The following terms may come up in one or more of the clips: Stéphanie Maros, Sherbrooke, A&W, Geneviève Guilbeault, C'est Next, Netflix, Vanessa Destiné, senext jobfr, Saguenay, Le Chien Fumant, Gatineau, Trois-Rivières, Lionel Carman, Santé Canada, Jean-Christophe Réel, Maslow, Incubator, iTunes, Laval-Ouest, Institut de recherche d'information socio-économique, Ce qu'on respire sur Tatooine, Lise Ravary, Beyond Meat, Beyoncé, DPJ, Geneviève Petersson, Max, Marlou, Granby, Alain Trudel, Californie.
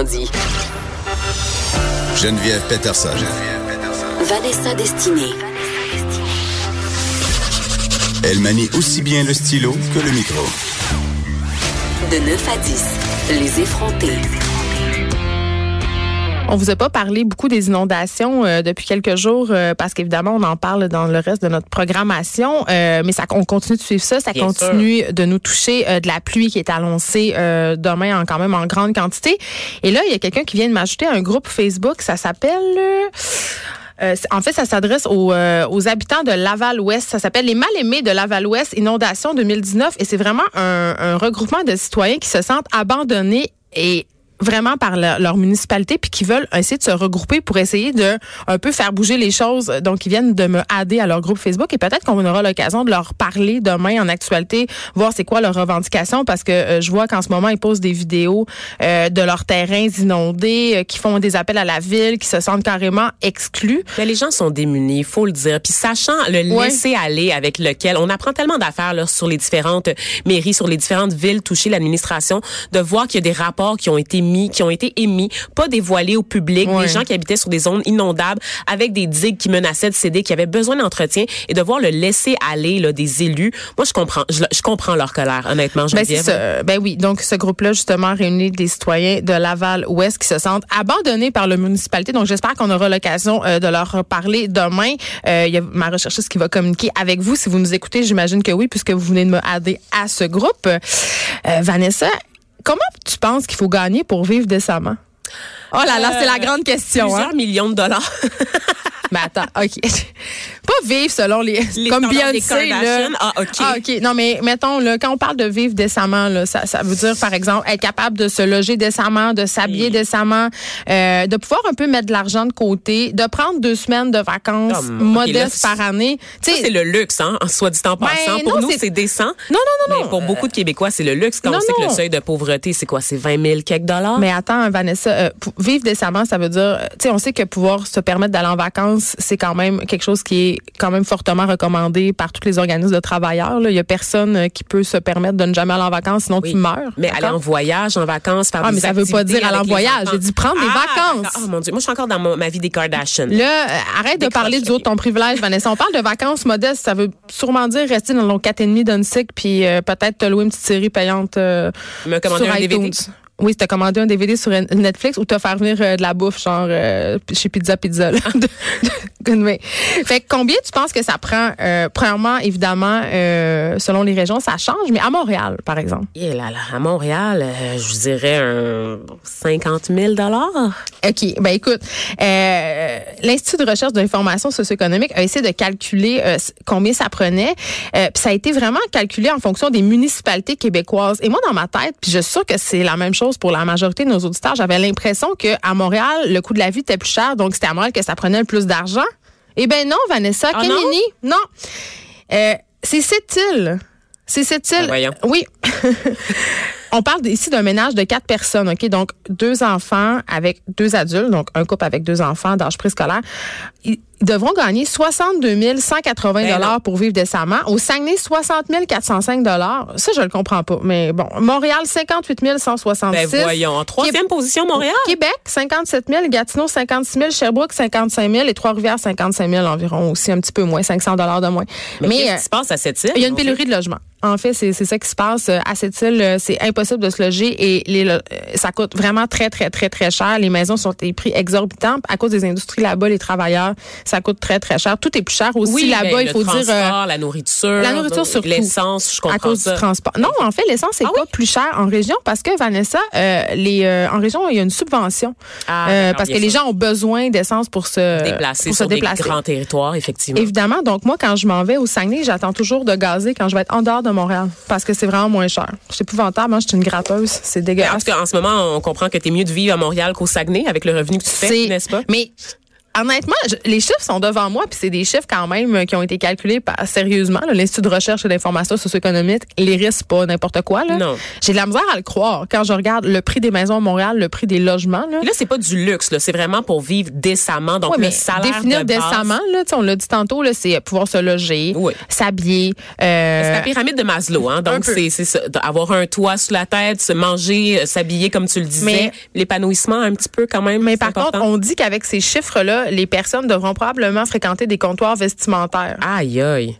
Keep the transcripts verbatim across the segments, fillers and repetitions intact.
autrement dit. Geneviève Petersson. Geneviève Petersson. Vanessa Destiné. Elle manie aussi bien le stylo que le micro. De neuf à dix, les effrontés. On vous a pas parlé beaucoup des inondations euh, depuis quelques jours euh, parce qu'évidemment on en parle dans le reste de notre programmation, euh, mais ça on continue de suivre ça, ça Bien continue sûr. de nous toucher, euh, de la pluie qui est annoncée euh, demain en quand même en grande quantité. Et là il y a quelqu'un qui vient de m'ajouter à un groupe Facebook, ça s'appelle. Euh Euh, en fait, ça s'adresse aux, euh, aux habitants de Laval-Ouest. Ça s'appelle les mal-aimés de Laval-Ouest, inondation deux mille dix-neuf. Et c'est vraiment un, un regroupement de citoyens qui se sentent abandonnés et vraiment par la, leur municipalité, puis qui veulent essayer de se regrouper pour essayer de un peu faire bouger les choses. Donc, ils viennent de me adder à leur groupe Facebook et peut-être qu'on aura l'occasion de leur parler demain en actualité, voir c'est quoi leurs revendications, parce que euh, je vois qu'en ce moment, ils postent des vidéos euh, de leurs terrains inondés, euh, qui font des appels à la ville, qui se sentent carrément exclus. Mais les gens sont démunis, il faut le dire. Puis sachant le ouais. laisser-aller avec lequel on apprend tellement d'affaires là, sur les différentes mairies, sur les différentes villes touchées, l'administration, de voir qu'il y a des rapports qui ont été mis qui ont été émis, pas dévoilés au public, ouais. des gens qui habitaient sur des zones inondables avec des digues qui menaçaient de céder, qui avaient besoin d'entretien, et de voir le laisser aller là, des élus. Moi, je comprends je, je comprends leur colère, honnêtement, Geneviève. Ben, ce, ben oui, donc ce groupe-là, justement, réunit des citoyens de Laval-Ouest qui se sentent abandonnés par la municipalité, donc j'espère qu'on aura l'occasion euh, de leur parler demain. Il euh, y a ma rechercheuse qui va communiquer avec vous. Si vous nous écoutez, j'imagine que oui, puisque vous venez de me adder à ce groupe. Euh, Vanessa, comment tu penses qu'il faut gagner pour vivre décemment? Oh là là, euh, c'est la grande question. Plusieurs hein? millions de dollars. Mais attends, OK. Pas vivre selon les... les comme Beyoncé, là. Ah, OK. Ah, OK. Non, mais mettons, là, quand on parle de vivre décemment, là, ça, ça veut dire, par exemple, être capable de se loger décemment, de s'habiller oui. décemment, euh, de pouvoir un peu mettre de l'argent de côté, de prendre deux semaines de vacances oh, modestes okay, là, par année. Ça, c'est le luxe, hein, en soit dit en ben, passant. Pour non, nous, c'est... c'est décent. Non, non, non, non. Mais pour euh... beaucoup de Québécois, c'est le luxe. Quand non, on sait non. que le seuil de pauvreté, c'est quoi? C'est vingt mille quelques dollars? Mais attends, Vanessa, euh, vivre décemment, ça veut dire... Tu sais, on sait que pouvoir se permettre d'aller en vacances, c'est quand même quelque chose qui est quand même fortement recommandé par tous les organismes de travailleurs. Là. Il n'y a personne qui peut se permettre de ne jamais aller en vacances, sinon oui. tu meurs. Mais d'accord? aller en voyage, en vacances, faire ah, des mais ça veut pas dire aller en voyage. J'ai dit prendre ah, des vacances. Oh mon Dieu, moi je suis encore dans mon, ma vie des Kardashians. Là, euh, arrête des de parler du haut de ton privilège, Vanessa. On parle de vacances modestes, ça veut sûrement dire rester dans le quatre et demi d'un cycle puis euh, peut-être te louer une petite série payante euh, Me commander sur un iTunes. D V D. Oui, si t'as commandé un D V D sur Netflix ou t'as fait venir euh, de la bouffe, genre euh, chez Pizza Pizza. Là. Fait que combien tu penses que ça prend? Euh, premièrement, évidemment, euh, selon les régions, ça change, mais à Montréal, par exemple. Et là, là, à Montréal, euh, je dirais un cinquante mille dollars. OK. Ben écoute, euh, l'Institut de recherche d'information socio-économique a essayé de calculer euh, combien ça prenait. Euh, Puis ça a été vraiment calculé en fonction des municipalités québécoises. Et moi, dans ma tête, puis je suis sûre que c'est la même chose pour la majorité de nos auditeurs, j'avais l'impression qu'à Montréal, le coût de la vie était plus cher, donc c'était à Montréal que ça prenait le plus d'argent. Eh bien non, Vanessa, oh Kémini, non. non. Euh, c'est cette île. C'est cette île. Voyons. Oui. On parle ici d'un ménage de quatre personnes, OK? Donc, deux enfants avec deux adultes, donc un couple avec deux enfants d'âge préscolaire. Ils devront gagner soixante-deux mille cent quatre-vingts ben pour vivre décemment. Au Saguenay, soixante mille quatre cent cinq. Ça, je le comprends pas. Mais bon, Montréal, cinquante-huit mille cent soixante-six. Ben voyons, en troisième Qué- position, Montréal. Québec, cinquante-sept mille. Gatineau, cinquante-six mille. Sherbrooke, cinquante-cinq mille. Et Trois-Rivières, cinquante-cinq mille environ aussi, un petit peu moins, cinq cents de moins. Mais, mais qu'est-ce euh, qui se passe à cette île? Il y a une pénurie de logements. En fait, c'est, c'est ça qui se passe. À cette île, c'est impossible de se loger et les, ça coûte vraiment très, très, très, très cher. Les maisons sont des prix exorbitants. À cause des industries là-bas, les travailleurs, ça coûte très, très cher. Tout est plus cher aussi oui, là-bas, il faut dire. Le transport, la nourriture. La nourriture surtout. L'essence, je comprends. À cause ça. du transport. Non, en fait, l'essence n'est ah, pas oui? plus chère en région parce que, Vanessa, euh, les, euh, en région, il y a une subvention. Ah, euh, parce que sûr. les gens ont besoin d'essence pour se déplacer. Pour sur se déplacer. Des grands territoires, effectivement. Évidemment. Donc, moi, quand je m'en vais au Saguenay, j'attends toujours de gazer quand je vais être en dehors de Montréal parce que c'est vraiment moins cher. C'est épouvantable. Moi, je suis une gratteuse. C'est dégueulasse. Parce qu'en ce moment, on comprend que t'es mieux de vivre à Montréal qu'au Saguenay avec le revenu que tu fais, c'est... n'est-ce pas? Mais... honnêtement, je, les chiffres sont devant moi, puis c'est des chiffres quand même qui ont été calculés par, sérieusement. Là, l'Institut de recherche d'information socio-économique, les risques, pas n'importe quoi. Là. Non. J'ai de la misère à le croire quand je regarde le prix des maisons à Montréal, le prix des logements. Là, là c'est pas du luxe, là, c'est vraiment pour vivre décemment. Donc, oui, le salaire définir de décemment, là, on l'a dit tantôt, là, c'est pouvoir se loger, oui, s'habiller. Euh, c'est la pyramide de Maslow. Hein? Donc, c'est, c'est ça, avoir un toit sous la tête, se manger, euh, s'habiller, comme tu le disais. Mais, l'épanouissement, un petit peu quand même. Mais par important. contre, on dit qu'avec ces chiffres-là, les personnes devront probablement fréquenter des comptoirs vestimentaires. Aïe, aïe.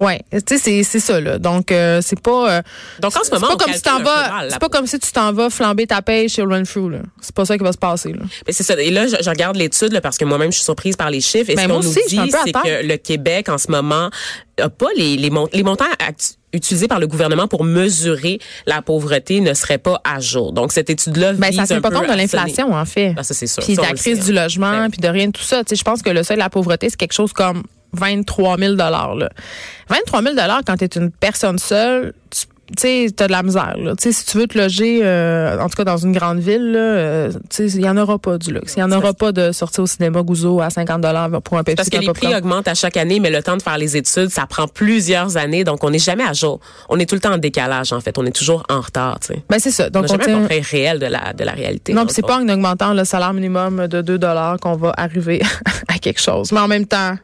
Ouais, tu sais c'est c'est ça là. Donc euh, c'est pas euh, Donc en ce moment c'est pas comme si tu t'en vas, mal, c'est pas comme si tu t'en vas flamber ta pêche chez Run Through là. C'est pas ça qui va se passer là. Mais c'est ça, et là je, je regarde l'étude là, parce que moi-même je suis surprise par les chiffres et ben ce qu'on nous aussi, dit c'est que le Québec en ce moment a pas les les, mont- les montants actu- utilisés par le gouvernement pour mesurer la pauvreté ne serait pas à jour. Donc cette étude-là ben, vise ça tient pas compte de l'inflation en fait. Ben, ça c'est sûr. Puis de la crise du logement, ben, puis de rien de tout ça, tu sais je pense que le seuil de la pauvreté c'est quelque chose comme vingt-trois mille dollars là. vingt-trois mille dollars quand t'es une personne seule, tu sais, t'as de la misère, là. Tu sais, si tu veux te loger, euh, en tout cas, dans une grande ville, là, euh, tu sais, il y en aura pas du luxe. Il y en aura pas de sortir au cinéma Gouzeau à cinquante dollars pour un Pepsi. Parce que les prix augmentent à chaque année, mais le temps de faire les études, ça prend plusieurs années, donc on n'est jamais à jour. On est tout le temps en décalage, en fait. On est toujours en retard, tu sais. Ben, c'est ça. Donc, on n'a jamais un portrait réel de la, de la réalité. Non, pis c'est pas en augmentant le salaire minimum de deux dollars qu'on va arriver à quelque chose. Mais en même temps,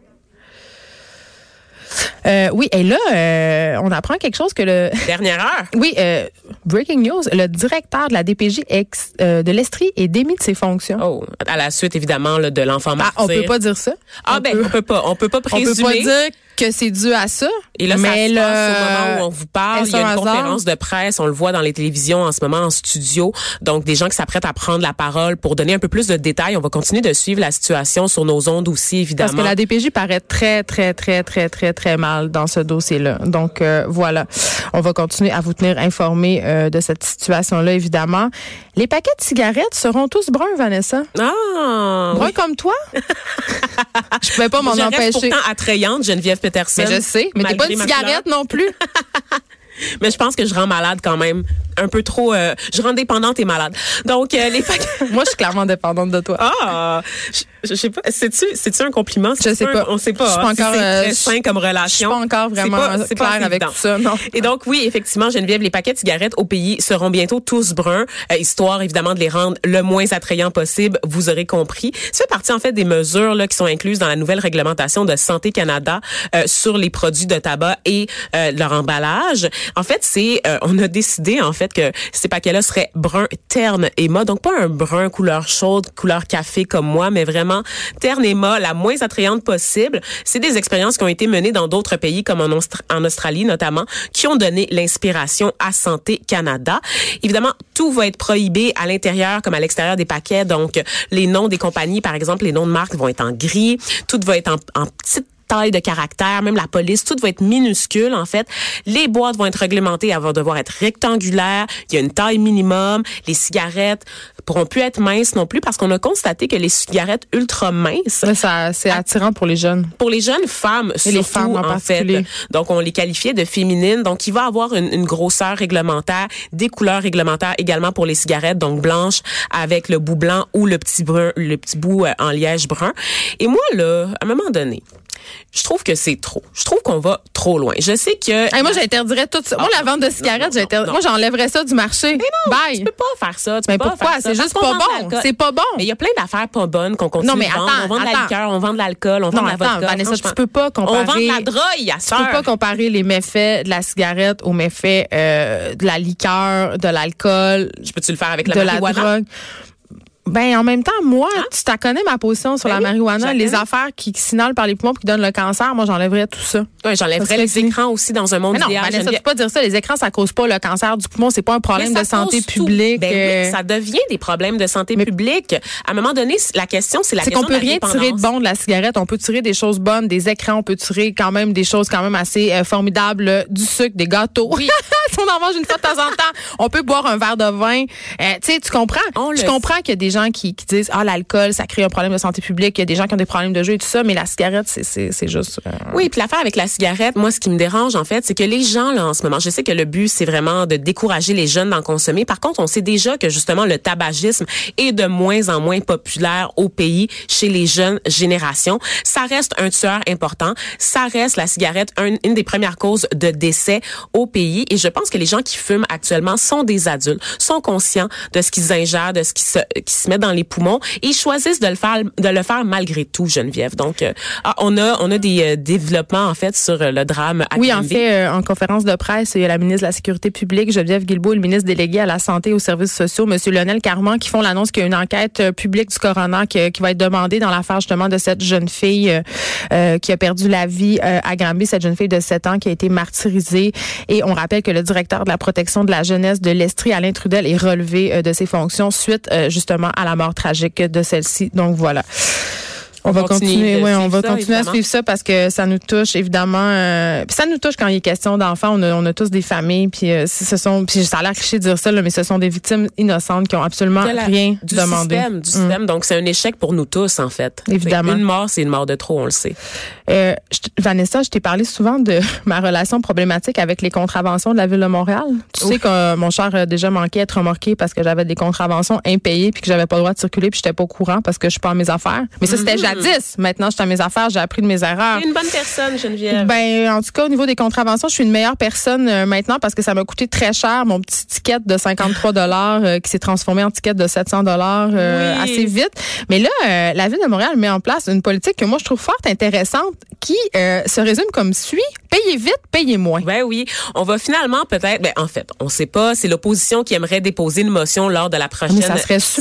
Euh, oui, et là, euh, on apprend quelque chose que le... Dernière heure. Oui, euh, breaking news, le directeur de la D P J ex, euh, de l'Estrie est démis de ses fonctions. Oh, à la suite, évidemment, là, de l'enfant martyr. Ah, on peut pas dire ça. Ah, on ben, peut... on peut pas, on peut pas présumer. On peut pas dire que c'est dû à ça. Et là, mais ça se passe le... au moment où on vous parle. Il y a une conférence de presse, on le voit dans les télévisions en ce moment, en studio. Donc, des gens qui s'apprêtent à prendre la parole pour donner un peu plus de détails. On va continuer de suivre la situation sur nos ondes aussi, évidemment. Parce que la D P J paraît très, très, très, très, très, très mal dans ce dossier-là. Donc, euh, voilà. On va continuer à vous tenir informés euh, de cette situation-là, évidemment. Les paquets de cigarettes seront tous bruns, Vanessa. Ah! Bruns oui. Comme toi? Je pouvais pas m'en je empêcher. Je reste pourtant attrayante, Geneviève Petersson. Mais je sais, mais t'es pas une cigarette non plus. Mais je pense que je rends malade quand même. Un peu trop... Euh, je rends dépendante et malade. Donc, euh, les paquets... Moi, je suis clairement dépendante de toi. Ah! Je, je sais pas. C'est-tu, c'est-tu un compliment? C'est je sais un, pas. On sait pas. Je suis pas hein, encore... Si c'est très euh, sain comme relation. Je suis pas encore vraiment c'est pas, c'est claire pas avec tout ça, non. Et donc, oui, effectivement, Geneviève, les paquets de cigarettes au pays seront bientôt tous bruns, euh, histoire, évidemment, de les rendre le moins attrayants possible. Vous aurez compris. Ça fait partie, en fait, des mesures là qui sont incluses dans la nouvelle réglementation de Santé Canada euh, sur les produits de tabac et euh, leur emballage. En fait, c'est... Euh, on a décidé, en fait, que ces paquets-là seraient brun terne et mat, donc pas un brun couleur chaude, couleur café comme moi, mais vraiment terne et mat, la moins attrayante possible. C'est des expériences qui ont été menées dans d'autres pays, comme en, Austra- en Australie notamment, qui ont donné l'inspiration à Santé Canada. Évidemment, tout va être prohibé à l'intérieur comme à l'extérieur des paquets, donc les noms des compagnies, par exemple, les noms de marques vont être en gris, tout va être en, en petite taille de caractère, même la police, tout va être minuscule, en fait. Les boîtes vont être réglementées, elles vont devoir être rectangulaires. Il y a une taille minimum. Les cigarettes pourront plus être minces non plus parce qu'on a constaté que les cigarettes ultra minces... Mais ça, c'est attirant pour les jeunes. Pour les jeunes femmes, et surtout, les femmes en, en fait. Donc, on les qualifiait de féminines. Donc, il va avoir une, une grosseur réglementaire, des couleurs réglementaires également pour les cigarettes, donc blanches avec le bout blanc ou le petit brun, le petit bout en liège brun. Et moi, là, à un moment donné... Je trouve que c'est trop. Je trouve qu'on va trop loin. Je sais que... Hey, moi, j'interdirais tout ça. Ah, moi, la vente de cigarettes, non, non, j'inter... non. moi, j'enlèverais ça du marché. Mais non, bye. Tu peux pas faire ça. Tu mais peux pourquoi? Pas faire c'est ça. juste pas bon. C'est pas bon. Mais il y a plein d'affaires pas bonnes qu'on continue non, mais de vendre. Attends, on vend de la liqueur, on vend de l'alcool, on vend non, de la vodka. Vanessa, non, tu peux pas comparer... On vend de la drogue, à ça. Tu peux pas comparer les méfaits de la cigarette aux méfaits euh, de la liqueur, de l'alcool... Je peux-tu le faire avec la marijuana? De la drogue. Ben, en même temps, moi, hein? tu t'as connais ma position sur ben la oui, marijuana, les affaires qui, qui signalent par les poumons et qui donnent le cancer, moi, j'enlèverais tout ça. Oui, j'enlèverais les fini. écrans aussi dans un monde idéal. Mais non, Vanessa, Geneviève... tu peux pas dire ça. Les écrans, ça cause pas le cancer du poumon. C'est pas un problème de santé tout. publique. Ben oui, ça devient des problèmes de santé mais... publique. À un moment donné, la question, c'est la c'est question de la dépendance. C'est qu'on peut rien tirer de bon de la cigarette. On peut tirer des choses bonnes, des écrans. On peut tirer quand même des choses quand même assez euh, formidables. Du sucre, des gâteaux. Oui. si on en mange une fois de temps en temps, on peut boire un verre de vin. Euh, tu sais, tu comprends? Je comprends qu'il y a des gens qui, qui disent, ah, l'alcool, ça crée un problème de santé publique. Il y a des gens qui ont des problèmes de jeu et tout ça, mais la cigarette, c'est, c'est, c'est juste... Euh... Oui, puis l'affaire avec la cigarette, moi, ce qui me dérange, en fait, c'est que les gens, là, en ce moment, je sais que le but, c'est vraiment de décourager les jeunes d'en consommer. Par contre, on sait déjà que, justement, le tabagisme est de moins en moins populaire au pays, chez les jeunes générations. Ça reste un tueur important. Ça reste, la cigarette, un, une des premières causes de décès au pays. Et je pense que les gens qui fument actuellement sont des adultes, sont conscients de ce qu'ils ingèrent, de ce qui se, qui se met dans les poumons, et ils choisissent de le faire, de le faire malgré tout, Geneviève. Donc, euh, on a, on a des euh, développements, en fait, sur le drame à Granby. Oui, en fait, euh, en conférence de presse, il y a la ministre de la Sécurité publique, Geneviève Guilbeault, et le ministre délégué à la Santé et aux services sociaux, M. Lionel Carman, qui font l'annonce qu'il y a une enquête euh, publique du coroner qui, qui va être demandée dans l'affaire, justement, de cette jeune fille euh, euh, qui a perdu la vie euh, à Granby, cette jeune fille de sept ans qui a été martyrisée. Et on rappelle que le directeur de la protection de la jeunesse de l'Estrie, Alain Trudel, est relevé de ses fonctions suite euh, justement à la mort tragique de celle-ci. Donc voilà. On, on va continuer, oui, on va ça, continuer évidemment. à suivre ça parce que ça nous touche évidemment. Euh, puis ça nous touche quand il est question d'enfants. On a, on a tous des familles. Puis euh, si ce sont, puis ça a l'air cliché de dire ça, là, mais ce sont des victimes innocentes qui ont absolument la, rien du demandé. Système, du mmh. système. Donc c'est un échec pour nous tous en fait. Évidemment. Une mort, c'est une mort de trop, on le sait. Euh, je, Vanessa, je t'ai parlé souvent de ma relation problématique avec les contraventions de la ville de Montréal. Tu Ouf. sais que euh, mon cher a déjà manqué à être remorqué parce que j'avais des contraventions impayées puis que j'avais pas le droit de circuler puis j'étais pas au courant parce que je suis pas à mes affaires. Mais ça mmh. c'était dix. Maintenant, je suis à mes affaires, j'ai appris de mes erreurs. Tu es une bonne personne, Geneviève. Ben, en tout cas, au niveau des contraventions, je suis une meilleure personne euh, maintenant parce que ça m'a coûté très cher, mon petit ticket de cinquante-trois dollars euh, qui s'est transformé en ticket de sept cents dollars euh, oui. assez vite. Mais là, euh, la Ville de Montréal met en place une politique que moi, je trouve fort intéressante qui euh, se résume comme suit. Payez vite, payez moins. Ben oui. On va finalement peut-être... Ben, en fait, on ne sait pas. C'est l'opposition qui aimerait déposer une motion lors de la prochaine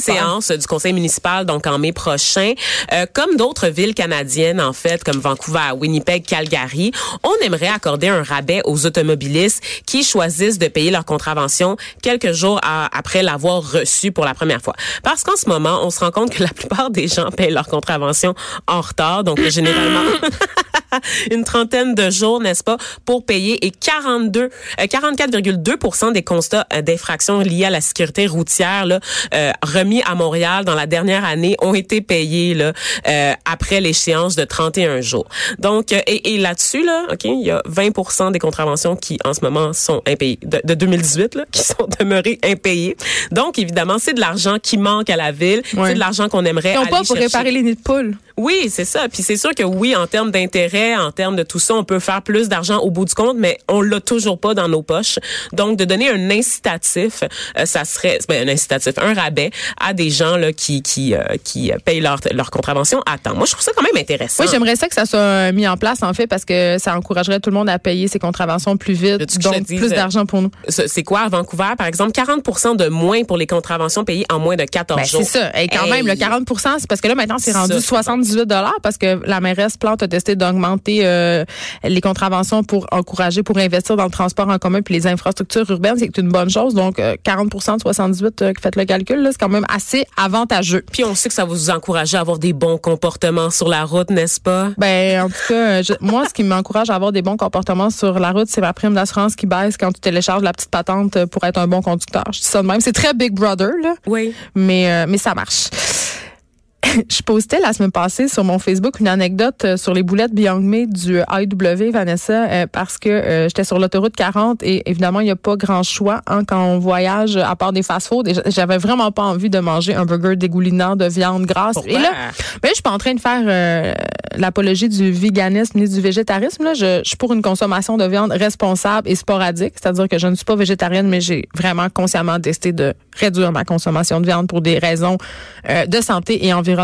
séance du conseil municipal, donc en mai prochain. Euh, comme d'autres villes canadiennes, en fait, comme Vancouver, Winnipeg, Calgary, on aimerait accorder un rabais aux automobilistes qui choisissent de payer leur contravention quelques jours à, après l'avoir reçue pour la première fois. Parce qu'en ce moment, on se rend compte que la plupart des gens payent leur contravention en retard, donc généralement une trentaine de jours, n'est-ce pas, pour payer, et quarante-deux, quarante-quatre virgule deux pour cent des constats d'infractions liées à la sécurité routière là, euh, remis à Montréal dans la dernière année ont été payés là, euh, après l'échéance de trente et un jours. Donc, et, et là-dessus, là, ok, il y a vingt pour cent des contraventions qui, en ce moment, sont impayées, de, de deux mille dix-huit, là, qui sont demeurées impayées. Donc, évidemment, c'est de l'argent qui manque à la ville, ouais. c'est de l'argent qu'on aimerait aller chercher. Ils n'ont pas pour réparer les nids de poules. Oui, c'est ça. Puis c'est sûr que oui, en termes d'intérêt, en termes de tout ça, on peut faire plus d'argent au bout du compte, mais on l'a toujours pas dans nos poches. Donc, de donner un incitatif, euh, ça serait ben, un incitatif, un rabais à des gens là qui qui euh, qui payent leur leur contravention à temps. Moi, je trouve ça quand même intéressant. Oui, j'aimerais ça que ça soit mis en place en fait parce que ça encouragerait tout le monde à payer ses contraventions plus vite, donc plus d'argent pour nous. C'est quoi à Vancouver, par exemple, quarante pour cent de moins pour les contraventions payées en moins de quatorze jours. Ben, c'est ça. Et quand hey. même, le quarante pour cent, c'est parce que là maintenant, c'est rendu soixante-dix-huit dollars parce que la mairesse Plante a décidé d'augmenter euh, les contraventions pour encourager, pour investir dans le transport en commun puis les infrastructures urbaines, c'est une bonne chose. Donc, euh, quarante pour cent de soixante-dix-huit, euh, faites le calcul, là, c'est quand même assez avantageux. Puis on sait que ça va vous encourager à avoir des bons comportements sur la route, n'est-ce pas? Ben, en tout cas, je, moi, ce qui m'encourage à avoir des bons comportements sur la route, c'est ma prime d'assurance qui baisse quand tu télécharges la petite patente pour être un bon conducteur. Je dis ça de même. C'est très Big Brother, là. Oui. Mais, euh, mais ça marche. Je postais la semaine passée sur mon Facebook une anecdote sur les boulettes Beyond Meat du A et W, Vanessa, parce que j'étais sur l'autoroute quarante et évidemment, il n'y a pas grand choix hein, quand on voyage à part des fast-food. Et j'avais vraiment pas envie de manger un burger dégoulinant de viande grasse. Pourquoi? Et là, mais je suis pas en train de faire euh, l'apologie du véganisme ni du végétarisme. Là. Je, je suis pour une consommation de viande responsable et sporadique, c'est-à-dire que je ne suis pas végétarienne, mais j'ai vraiment consciemment décidé de réduire ma consommation de viande pour des raisons euh, de santé et environnementale.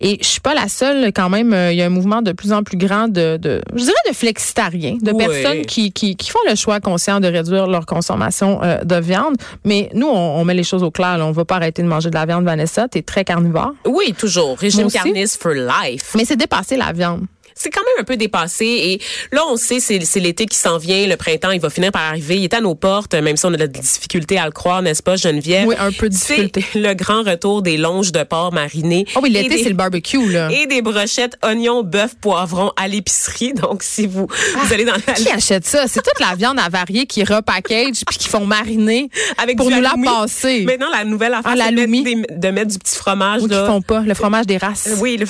Et je suis pas la seule quand même. Il y a un mouvement de plus en plus grand de, de je dirais, de flexitariens, de oui. personnes qui, qui, qui font le choix conscient de réduire leur consommation euh, de viande. Mais nous, on, on met les choses au clair. Là. On va pas arrêter de manger de la viande, Vanessa. T'es très carnivore. Oui, toujours. Régime carniste for life. Mais c'est dépasser la viande. c'est quand même un peu dépassé. Et là, on sait, c'est, c'est l'été qui s'en vient, le printemps, il va finir par arriver. Il est à nos portes, même si on a de la difficulté à le croire, n'est-ce pas, Geneviève? Oui, un peu de difficulté. C'est le grand retour des longes de porc marinées. Ah oh oui, l'été, des, c'est le barbecue, là. Et des brochettes, oignons, bœuf, poivrons à l'épicerie. Donc, si vous, ah, vous allez dans la... Qui achète ça? C'est toute la viande avariée qui repackage puis qui font mariner avec pour nous la passer. Maintenant, la nouvelle affaire, ah, la c'est de mettre, des, de mettre du petit fromage. Oui, là. Qu'ils font pas. Le fromage des races. Oui, le...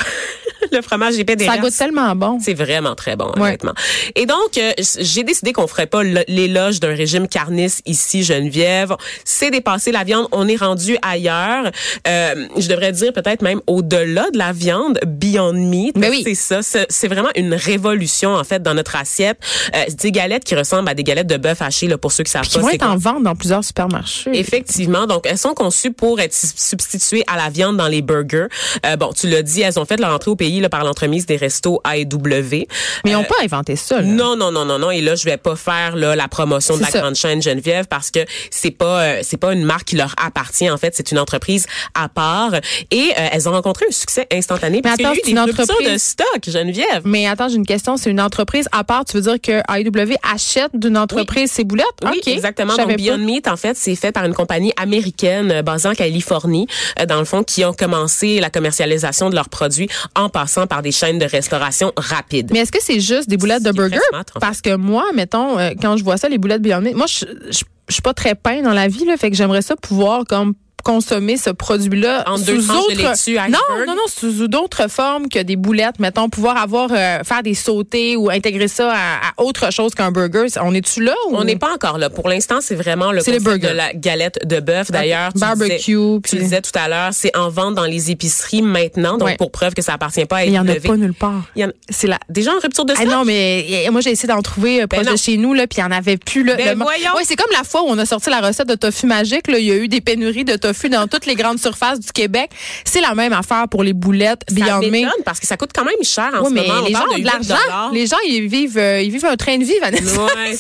Le fromage épais des races. Ça goûte tellement bon. C'est vraiment très bon, ouais. Honnêtement. Et donc, euh, j'ai décidé qu'on ferait pas l'éloge d'un régime carniste ici, Geneviève. C'est dépasser la viande. On est rendu ailleurs. Euh, je devrais dire peut-être même au-delà de la viande, Beyond Meat. Mais oui. C'est ça. C'est, c'est vraiment une révolution, en fait, dans notre assiette. Euh, des galettes qui ressemblent à des galettes de bœuf haché, là, pour ceux qui savent Puis pas. Qui vont c'est être quoi. En vente dans plusieurs supermarchés. Effectivement. Donc, elles sont conçues pour être substituées à la viande dans les burgers. Euh, bon, tu l'as dit, elles ont fait leur entrée au pays Là, par l'entremise des restos A et W. Mais ils n'ont euh, pas inventé ça. Là. Non, non, non, non, non. Et là, je vais pas faire là, la promotion c'est de la ça. grande chaîne, Geneviève, parce que c'est pas euh, c'est pas une marque qui leur appartient. En fait, c'est une entreprise à part. Et euh, elles ont rencontré un succès instantané. Mais parce attends, qu'il y a eu des ruptures de stock, Geneviève. Mais attends, j'ai une question. C'est une entreprise à part. Tu veux dire que A et W achète d'une entreprise ses boulettes? Oui, okay. Exactement. Donc, Beyond Meat, en fait, c'est fait par une compagnie américaine euh, basée en Californie, euh, dans le fond, qui ont commencé la commercialisation de leurs produits en passant par des chaînes de restauration rapide. Mais est-ce que c'est juste des boulettes de burger? Smart, en fait. Parce que moi, mettons, euh, quand je vois ça, les boulettes Beyond Meat, moi, je, je, je suis pas très pain dans la vie, là, fait que j'aimerais ça pouvoir comme consommer ce produit-là en sous deux tranches autres, de laitue, non, non, non, sous d'autres formes que des boulettes, mettons, pouvoir avoir euh, faire des sautés ou intégrer ça à, à autre chose qu'un burger. On est-tu là ou... On n'est pas encore là. Pour l'instant, c'est vraiment le c'est concept le burger. De la galette de bœuf. D'ailleurs, tu barbecue, disais, puis... tu disais tout à l'heure, c'est en vente dans les épiceries maintenant. Donc, ouais. Pour preuve que ça appartient pas à être levé. Il y en a pas nulle part. Il y en... C'est là. Déjà en rupture de stock. Ah non, mais moi j'ai essayé d'en trouver proche ben de chez nous là, puis il y en avait plus là. Ben le... voyons. Ouais, c'est comme la fois où on a sorti la recette de tofu magique. Là, il y a eu des pénuries de tofu. Dans toutes les grandes surfaces du Québec. C'est la même affaire pour les boulettes Beyond Meat. Ça m'étonne parce que ça coûte quand même cher en oui, ce mais moment. Les gens ont de l'argent. Les gens, ils vivent, euh, ils vivent un train de vie, Vanessa. Ouais,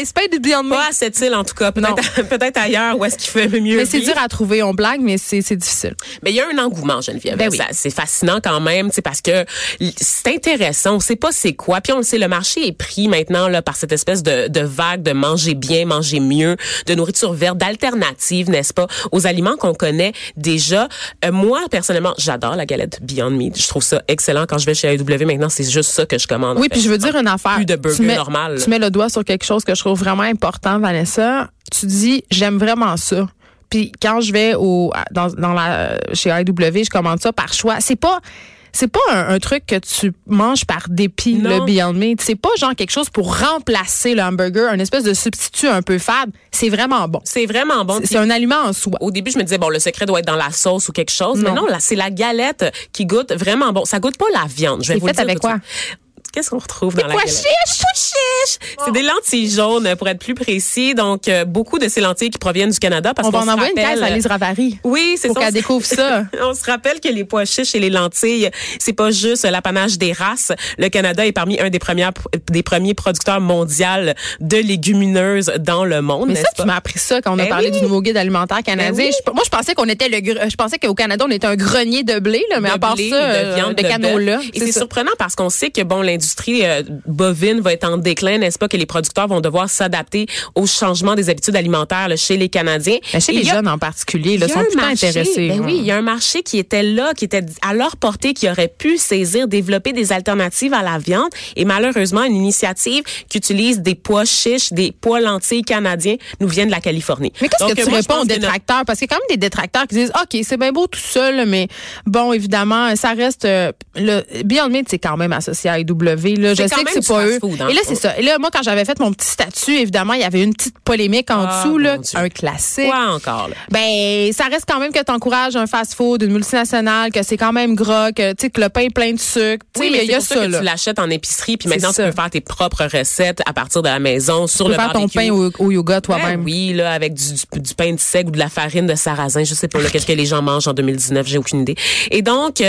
ils se payent de Beyond Meat. Pas à cette île, en tout cas. Peut-être, peut-être ailleurs où est-ce qu'il fait mieux. Mais c'est vivre. Dur à trouver. On blague, mais c'est, c'est difficile. Mais il y a un engouement, Geneviève. Ben oui. Ça, c'est fascinant quand même, parce que c'est intéressant. On ne sait pas c'est quoi. Puis on le sait, le marché est pris maintenant là, par cette espèce de, de vague de manger bien, manger mieux, de nourriture verte, d'alternatives, n'est-ce pas, aux aliments qu'on connaît déjà. Euh, moi, personnellement, j'adore la galette Beyond Meat. Je trouve ça excellent. Quand je vais chez A et W maintenant, c'est juste ça que je commande. Oui, puis je veux dire une affaire. Plus de burger tu mets, normal. Tu mets le doigt sur quelque chose que je trouve vraiment important, Vanessa. Tu dis, j'aime vraiment ça. Puis quand je vais au dans, dans la chez A et W, je commande ça par choix. C'est pas... C'est pas un, un truc que tu manges par dépit, non. Le Beyond Meat. C'est pas genre quelque chose pour remplacer le hamburger, un espèce de substitut un peu fade. C'est vraiment bon. C'est vraiment bon. C'est, c'est un aliment en soi. Au début, je me disais, bon, le secret doit être dans la sauce ou quelque chose. Non. Mais non, là, c'est la galette qui goûte vraiment bon. Ça goûte pas la viande. Je vais c'est vous fait le dire avec quoi? Suite. Qu'est-ce qu'on retrouve c'est dans la galette? Des pois chiches, tout chiche. C'est des lentilles jaunes, pour être plus précis. Donc, euh, beaucoup de ces lentilles qui proviennent du Canada. Parce on qu'on va en envoyer rappelle... une caisse à Lise Ravary. Oui, c'est ça. Pour qu'elle découvre ça. On se rappelle que les pois chiches et les lentilles, c'est pas juste l'apanage des races. Le Canada est parmi un des premiers, des premiers producteurs mondiaux de légumineuses dans le monde. Mais n'est-ce ça, pas? Tu m'as appris ça quand on a ben parlé oui. du nouveau guide alimentaire canadien. Ben oui. Moi, je pensais qu'on était le, gre... je pensais qu'au Canada, on était un grenier de blé, là, mais de à part blé, ça, de, viande, de, de canola. Et c'est, c'est surprenant parce qu'on sait que, bon, l'industrie euh, bovine va être en déclin, n'est-ce pas, que les producteurs vont devoir s'adapter au changement des habitudes alimentaires là, chez les Canadiens. Mais chez et les y a, jeunes en particulier, ils sont plutôt intéressés. Ben ouais. Oui, il y a un marché qui était là, qui était à leur portée, qui aurait pu saisir, développer des alternatives à la viande. Et malheureusement, une initiative qui utilise des pois chiches, des pois lentilles canadiens, nous vient de la Californie. Mais qu'est-ce Donc, que tu moi, réponds aux détracteurs? Parce qu'il y a quand même des détracteurs qui disent, OK, c'est bien beau tout seul, mais bon, évidemment, ça reste... Euh, le Beyond Meat, c'est quand même associé à A et W. Là, je sais que c'est pas eux. Food, hein? Et là, c'est ça. Et là, moi, quand j'avais fait mon petit statut, évidemment, il y avait une petite polémique en ah, dessous, là, un classique. Quoi encore? Là? Ben, ça reste quand même que t'encourages un fast-food, une multinationale, que c'est quand même gras, que, tu sais, que le pain est plein de sucre. Oui, mais il y a ça, ça que là. Tu l'achètes en épicerie, puis maintenant, tu peux faire tes propres recettes à partir de la maison, sur tu le barbecue. Tu peux faire ton pain au, au yoga toi-même. Ben, oui, là, avec du, du, du pain de seigle ou de la farine de sarrasin. Je sais pas, là, qu'est-ce que les gens mangent en deux mille dix-neuf, j'ai aucune idée. Et donc,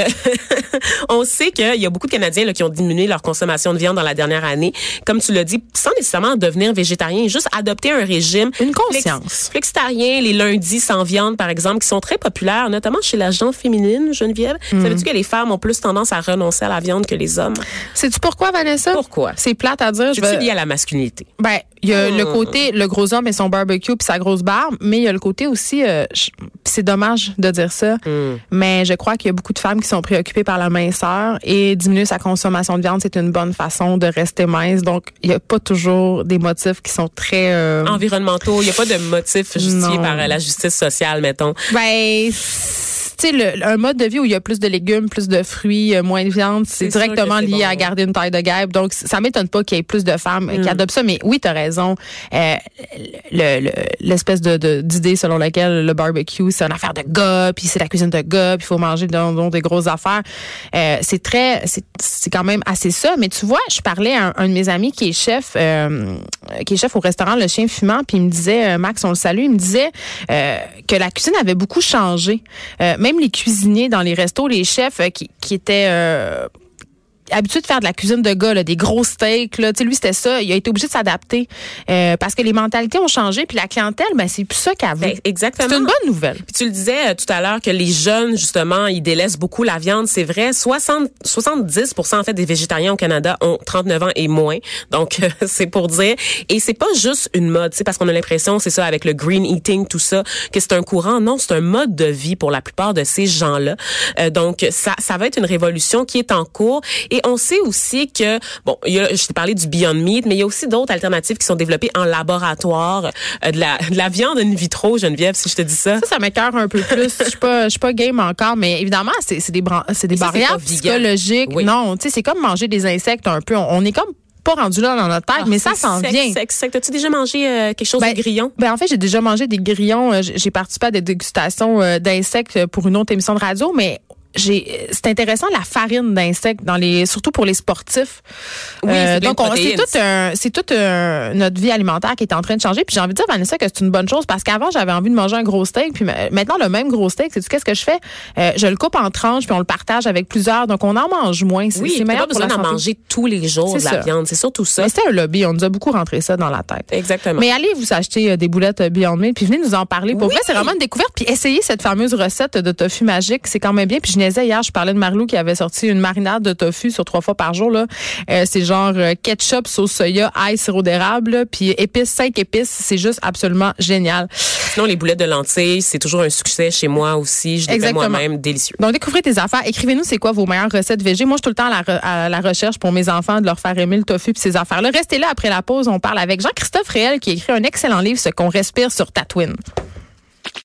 on, on sait qu'il y a beaucoup de Canadiens là, qui ont diminué leur consommation de viande dans la dernière année. Comme tu l'as dit, sans nécessairement devenir végétarien, juste adopter un régime. Une conscience. Flex- flexitarien, les lundis sans viande, par exemple, qui sont très populaires, notamment chez la gente féminine, Geneviève. Mm. Savais-tu que les femmes ont plus tendance à renoncer à la viande que les hommes? Sais-tu pourquoi, Vanessa? Pourquoi? C'est plate à dire. Je veux... lié à la masculinité. Ben, il y a mm. le côté, le gros homme et son barbecue puis sa grosse barbe, mais il y a le côté aussi, euh, je... c'est dommage de dire ça, mm. mais je crois qu'il y a beaucoup de femmes qui sont préoccupées par la minceur et diminuer sa consommation de viande, c'est une bonne façon de rester mince. Donc, il n'y a pas toujours des motifs qui sont très... Euh... environnementaux. Il n'y a pas de motifs justifiés non. par la justice sociale, mettons. Ben... Tu sais, le, un mode de vie où il y a plus de légumes, plus de fruits, moins de viande, c'est, c'est directement c'est lié bon, à garder une taille de guêpe. Donc, ça m'étonne pas qu'il y ait plus de femmes mm. qui adoptent ça. Mais oui, t'as raison. Euh, le, le, l'espèce de, de, d'idée selon laquelle le barbecue, c'est une affaire de gars, puis c'est la cuisine de gars, puis il faut manger dans, dans des grosses affaires. Euh, c'est très, c'est, c'est quand même assez ça. Mais tu vois, je parlais à un, un de mes amis qui est chef, euh, qui est chef au restaurant Le Chien Fumant, puis il me disait, euh, Max, on le salue, il me disait euh, que la cuisine avait beaucoup changé. Euh, Même les cuisiniers dans les restos, les chefs qui, qui étaient euh, habitués de faire de la cuisine de gars, là, des gros steaks, là, lui c'était ça, il a été obligé de s'adapter euh, parce que les mentalités ont changé puis la clientèle, ben, c'est plus ça qu'avant. Ben, exactement. C'est une bonne nouvelle. Puis tu le disais euh, tout à l'heure que les jeunes, justement, ils délaissent beaucoup la viande, c'est vrai. soixante, soixante-dix pour cent en fait des végétariens au Canada ont trente-neuf ans et moins, donc euh, c'est pour dire. Et c'est pas juste une mode, parce qu'on a l'impression, c'est ça, avec le green eating, tout ça, que c'est un courant. Non, c'est un mode de vie pour la plupart de ces gens-là. Euh, donc ça, ça va être une révolution qui est en cours. Et Et on sait aussi que, bon, il y a, je t'ai parlé du Beyond Meat, mais il y a aussi d'autres alternatives qui sont développées en laboratoire, euh, de la, de la viande in vitro, Geneviève, si je te dis ça. Ça, ça m'écoeure un peu plus. Je suis pas, je suis pas game encore, mais évidemment, c'est, c'est des, bran- c'est des barrières c'est psychologiques. Oui. Non, tu sais, c'est comme manger des insectes un peu. On, on est comme pas rendu là dans notre tête, ah, mais ça s'en sec, vient. Sec, sec. T'as-tu déjà mangé euh, quelque chose ben, de grillon? Ben en fait, j'ai déjà mangé des grillons. J'ai participé à des dégustations euh, d'insectes pour une autre émission de radio, mais J'ai, c'est intéressant la farine d'insectes dans les, surtout pour les sportifs. Oui, c'est euh, donc on, c'est tout un, c'est tout un, notre vie alimentaire qui est en train de changer. Puis j'ai envie de dire Vanessa que c'est une bonne chose parce qu'avant j'avais envie de manger un gros steak. Puis maintenant le même gros steak, sais-tu qu'est-ce que je fais? Euh, je le coupe en tranches puis on le partage avec plusieurs. Donc on en mange moins. C'est, oui, c'est meilleur pas besoin pour la santé. D'en manger tous les jours c'est de la ça. Viande. C'est surtout ça. Mais c'était un lobby. On nous a beaucoup rentré ça dans la tête. Exactement. Mais allez vous acheter des boulettes Beyond Meat puis venez nous en parler. Pour oui. vrai, c'est vraiment une découverte. Puis essayez cette fameuse recette de tofu magique. C'est quand même bien. Puis hier, je parlais de Marlou qui avait sorti une marinade de tofu sur trois fois par jour. Là. Euh, c'est genre euh, ketchup, sauce soya, ail, sirop d'érable, puis épices, cinq épices. C'est juste absolument génial. Sinon, les boulettes de lentilles, c'est toujours un succès chez moi aussi. Je les fais moi-même, délicieux. Donc, découvrez tes affaires. Écrivez-nous c'est quoi vos meilleures recettes végé. Moi, je suis tout le temps à la, re- à la recherche pour mes enfants de leur faire aimer le tofu puis ces affaires-là. Restez là après la pause. On parle avec Jean-Christophe Réel qui écrit un excellent livre, Ce qu'on respire sur Tatooine.